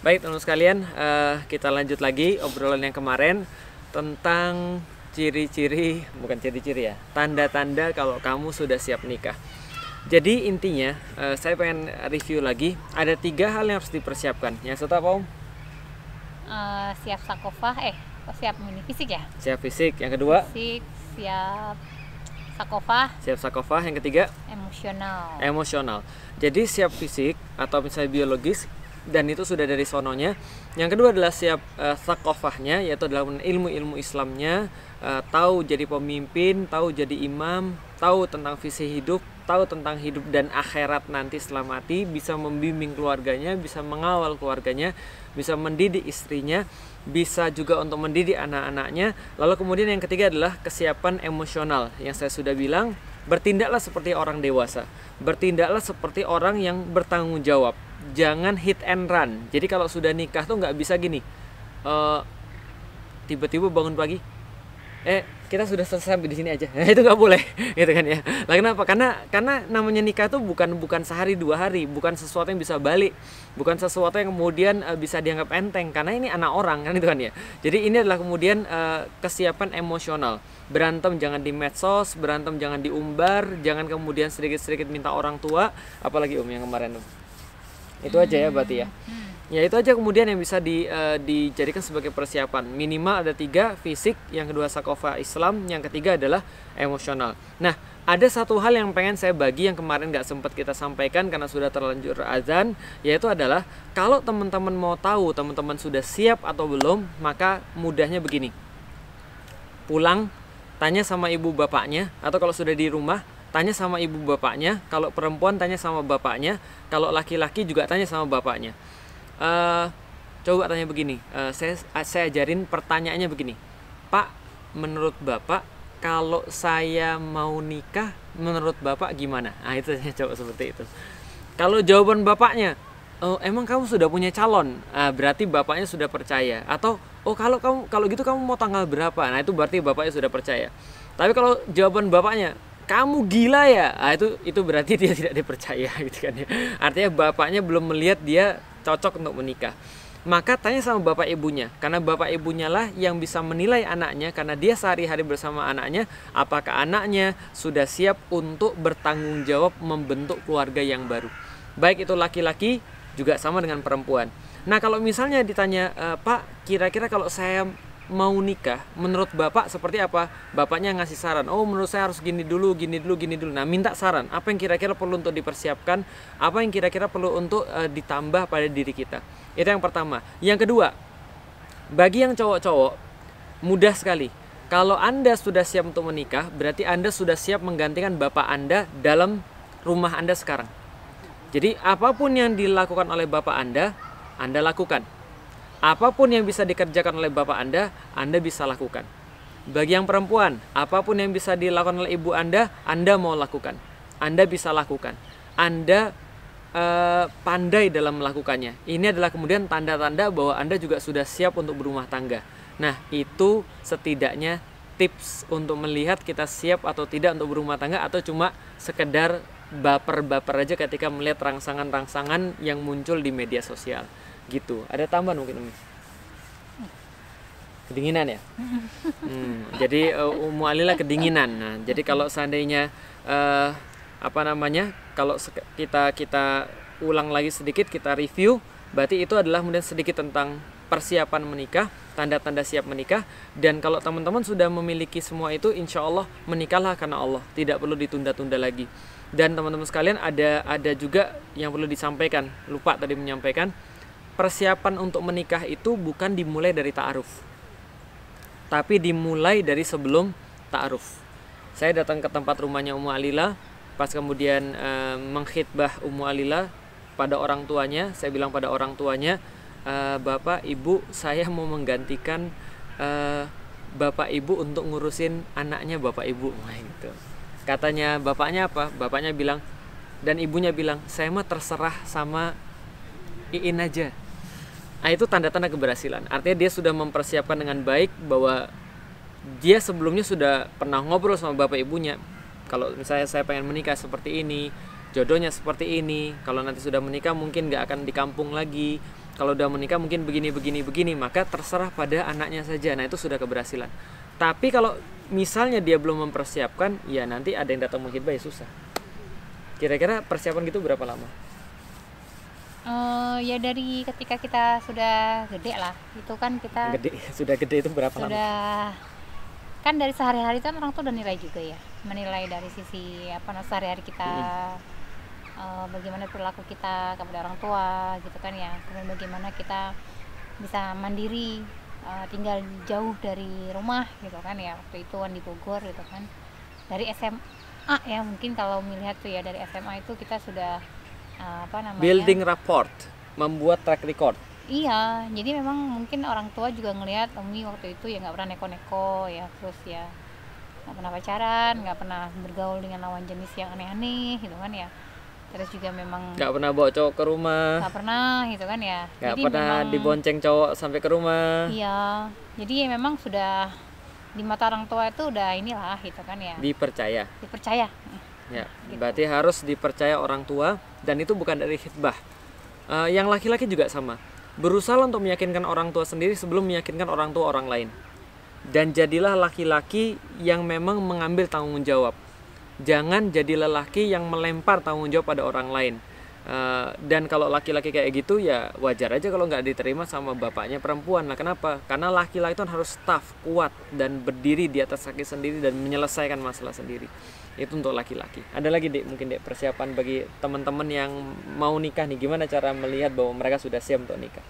Baik teman-teman sekalian, kita lanjut lagi obrolan yang kemarin tentang tanda-tanda kalau kamu sudah siap nikah. Jadi intinya saya pengen review lagi, ada 3 hal yang harus dipersiapkan. Yang pertama, siap sakofah, siap mini fisik ya? Siap fisik. Yang kedua? Fisik, siap sakofah. Siap sakofah. Yang ketiga? Emosional. Emosional. Jadi siap fisik atau misalnya biologis, dan itu sudah dari sononya. Yang kedua adalah siap sakofahnya, yaitu dalam ilmu-ilmu Islamnya, tahu jadi pemimpin, tahu jadi imam, tahu tentang visi hidup, tahu tentang hidup dan akhirat nanti setelah mati, bisa membimbing keluarganya, bisa mengawal keluarganya, bisa mendidik istrinya, bisa juga untuk mendidik anak-anaknya. Lalu kemudian yang ketiga adalah kesiapan emosional yang saya sudah bilang, bertindaklah seperti orang dewasa, bertindaklah seperti orang yang bertanggung jawab. Jangan hit and run. Jadi kalau sudah nikah tuh nggak bisa gini, tiba-tiba bangun pagi, kita sudah selesai di sini aja. Itu nggak boleh, gitu kan ya. Lah kenapa? Karena namanya nikah tuh bukan sehari 2 hari, bukan sesuatu yang bisa balik, bukan sesuatu yang kemudian bisa dianggap enteng. Karena ini anak orang kan, itu kan ya. Jadi ini adalah kemudian kesiapan emosional. Berantem jangan di medsos, berantem jangan diumbar, jangan kemudian sedikit-sedikit minta orang tua, apalagi yang kemarin tuh. Itu aja ya berarti ya. Ya itu aja kemudian yang bisa dijadikan sebagai persiapan. Minimal ada 3, fisik, yang kedua sakofa Islam, yang ketiga adalah emosional. Nah, ada satu hal yang pengen saya bagi yang kemarin nggak sempat kita sampaikan karena sudah terlanjur azan, yaitu adalah kalau teman-teman mau tahu teman-teman sudah siap atau belum, maka mudahnya begini. Pulang, tanya sama ibu bapaknya, atau kalau sudah di rumah, tanya sama ibu bapaknya. Kalau perempuan tanya sama bapaknya, kalau laki-laki juga tanya sama bapaknya. Coba tanya begini, saya ajarin pertanyaannya begini, Pak, menurut bapak kalau saya mau nikah, menurut bapak gimana? Nah itu saya coba seperti itu. Kalau jawaban bapaknya, oh emang kamu sudah punya calon? Berarti bapaknya sudah percaya. Atau oh kalau gitu kamu mau tanggal berapa? Nah itu berarti bapaknya sudah percaya. Tapi kalau jawaban bapaknya, kamu gila ya? Nah, itu berarti dia tidak dipercaya, gitu kan ya. Artinya bapaknya belum melihat dia cocok untuk menikah. Maka tanya sama bapak ibunya, karena bapak ibunya lah yang bisa menilai anaknya, karena dia sehari-hari bersama anaknya, apakah anaknya sudah siap untuk bertanggung jawab membentuk keluarga yang baru. Baik itu laki-laki juga sama dengan perempuan. Nah, kalau misalnya ditanya, Pak, kira-kira kalau saya mau nikah, menurut bapak seperti apa? Bapaknya ngasih saran, oh menurut saya harus gini dulu, gini dulu, gini dulu. Nah minta saran, apa yang kira-kira perlu untuk dipersiapkan, apa yang kira-kira perlu untuk ditambah pada diri kita. Itu yang pertama. Yang kedua, bagi yang cowok-cowok, mudah sekali. Kalau Anda sudah siap untuk menikah, berarti Anda sudah siap menggantikan bapak Anda dalam rumah Anda sekarang. Jadi apapun yang dilakukan oleh bapak Anda lakukan. Apapun yang bisa dikerjakan oleh bapak Anda bisa lakukan. Bagi yang perempuan, apapun yang bisa dilakukan oleh ibu Anda mau lakukan. Anda bisa lakukan. Anda pandai dalam melakukannya. Ini adalah kemudian tanda-tanda bahwa Anda juga sudah siap untuk berumah tangga. Nah, itu setidaknya tips untuk melihat kita siap atau tidak untuk berumah tangga, atau cuma sekedar baper-baper aja ketika melihat rangsangan-rangsangan yang muncul di media sosial. Gitu. Ada tambahan mungkin, Umi? Kedinginan ya? Jadi Ummu Alila kedinginan. Nah, jadi kalau seandainya kalau kita ulang lagi sedikit, kita review, berarti itu adalah kemudian sedikit tentang persiapan menikah, tanda-tanda siap menikah. Dan kalau teman-teman sudah memiliki semua itu, insya Allah menikahlah karena Allah, tidak perlu ditunda-tunda lagi. Dan teman-teman sekalian, ada juga yang perlu disampaikan, lupa tadi menyampaikan. Persiapan untuk menikah itu bukan dimulai dari ta'aruf, tapi dimulai dari sebelum ta'aruf. Saya datang ke tempat rumahnya Ummu Alila, pas kemudian mengkhitbah Ummu Alila pada orang tuanya. Saya bilang pada orang tuanya, Bapak, Ibu, saya mau menggantikan Bapak Ibu untuk ngurusin anaknya Bapak Ibu. Nah, gitu. Katanya bapaknya apa? Bapaknya bilang, dan ibunya bilang, saya mah terserah sama Iin aja. Nah, itu tanda-tanda keberhasilan. Artinya dia sudah mempersiapkan dengan baik, bahwa dia sebelumnya sudah pernah ngobrol sama bapak ibunya. Kalau misalnya saya pengen menikah seperti ini, jodohnya seperti ini, kalau nanti sudah menikah mungkin nggak akan di kampung lagi, Kalau udah menikah mungkin begini, maka terserah pada anaknya saja. Nah, itu sudah keberhasilan. Tapi kalau misalnya dia belum mempersiapkan, ya nanti ada yang datang menghitbah, ya susah. Kira-kira persiapan gitu berapa lama? Ya dari ketika kita sudah gede lah. Itu kan kita gede, sudah gede itu berapa sudah, lama? Kan dari sehari-hari kan orang tuh udah nilai juga ya. Menilai dari sisi apa sehari-hari kita. Bagaimana perilaku kita kepada orang tua gitu kan ya, kemudian bagaimana kita bisa mandiri, tinggal jauh dari rumah gitu kan ya, waktu itu di Bogor gitu kan. Dari SMA ya mungkin kalau melihat tuh ya, dari SMA itu kita sudah building rapport, membuat track record. Iya, jadi memang mungkin orang tua juga ngelihat Umi waktu itu ya nggak pernah neko-neko ya, terus ya nggak pernah pacaran, nggak pernah bergaul dengan lawan jenis yang aneh-aneh gitu kan ya. Terus juga memang nggak pernah bawa cowok ke rumah, nggak pernah gitu kan ya, nggak pernah memang dibonceng cowok sampai ke rumah. Iya, jadi ya memang sudah di mata orang tua itu udah inilah gitu kan ya, dipercaya ya gitu. Berarti harus dipercaya orang tua, dan itu bukan dari khitbah. Yang laki-laki juga sama, berusaha untuk meyakinkan orang tua sendiri sebelum meyakinkan orang tua orang lain, dan jadilah laki-laki yang memang mengambil tanggung jawab. Jangan jadi lelaki yang melempar tanggung jawab pada orang lain. Dan kalau laki-laki kayak gitu ya wajar aja kalau nggak diterima sama bapaknya perempuan. Nah, kenapa? Karena laki-laki itu harus tough, kuat, dan berdiri di atas kaki sendiri dan menyelesaikan masalah sendiri. Itu untuk laki-laki. Ada lagi Dek, mungkin Dek, persiapan bagi teman-teman yang mau nikah nih. Gimana cara melihat bahwa mereka sudah siap untuk nikah?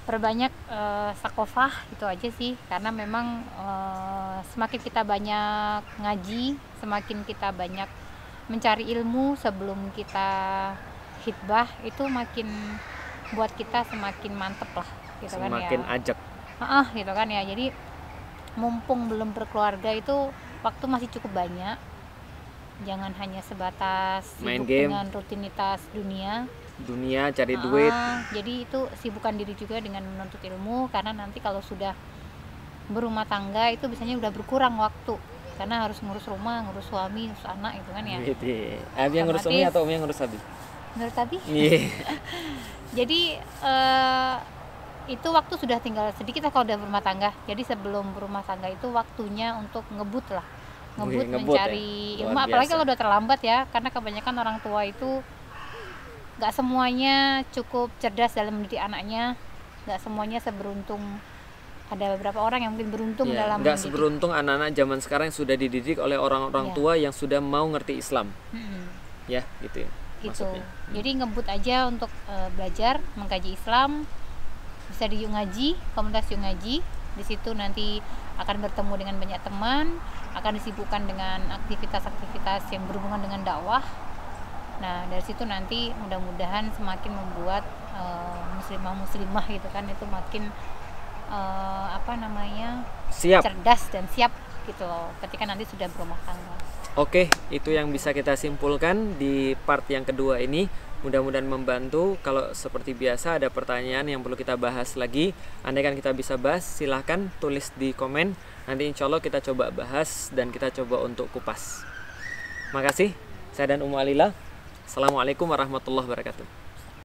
Perbanyak sakofah itu aja sih, karena memang semakin kita banyak ngaji, semakin kita banyak mencari ilmu sebelum kita khitbah, itu makin buat kita semakin mantep lah gitu, semakin kan ya, ajak gitu kan ya. Jadi mumpung belum berkeluarga itu waktu masih cukup banyak, jangan hanya sebatas main game dengan rutinitas dunia cari duit. Jadi itu sibukkan diri juga dengan menuntut ilmu, karena nanti kalau sudah berumah tangga itu biasanya udah berkurang waktu, karena harus ngurus rumah, ngurus suami, ngurus anak gitu kan ya. Abi yang ngurus suami atau Umi yang ngurus Abi? Ngurus Abi. Jadi itu waktu sudah tinggal sedikit lah kalau udah berumah tangga. Jadi sebelum berumah tangga itu waktunya untuk ngebut mencari ilmu, apalagi kalau udah terlambat ya, karena kebanyakan orang tua itu nggak semuanya cukup cerdas dalam mendidik anaknya, nggak semuanya seberuntung, ada beberapa orang yang mungkin beruntung dalam nggak seberuntung anak-anak zaman sekarang yang sudah dididik oleh orang-orang tua yang sudah mau ngerti Islam. Ya gitu ya gitu. Jadi ngebut aja untuk belajar mengkaji Islam, bisa di ngaji, komunitas ngaji. Di situ nanti akan bertemu dengan banyak teman, akan disibukkan dengan aktivitas-aktivitas yang berhubungan dengan dakwah. Nah, dari situ nanti mudah-mudahan semakin membuat muslimah-muslimah gitu kan, itu makin siap, cerdas dan siap gitu loh, ketika nanti sudah berumah tangga. Oke, itu yang bisa kita simpulkan di part yang kedua ini. Mudah-mudahan membantu. Kalau seperti biasa ada pertanyaan yang perlu kita bahas lagi, andaikan kita bisa bahas, silahkan tulis di komen. Nanti insya Allah kita coba bahas dan kita coba untuk kupas. Makasih, saya dan Ummu Alila. Assalamualaikum warahmatullahi wabarakatuh.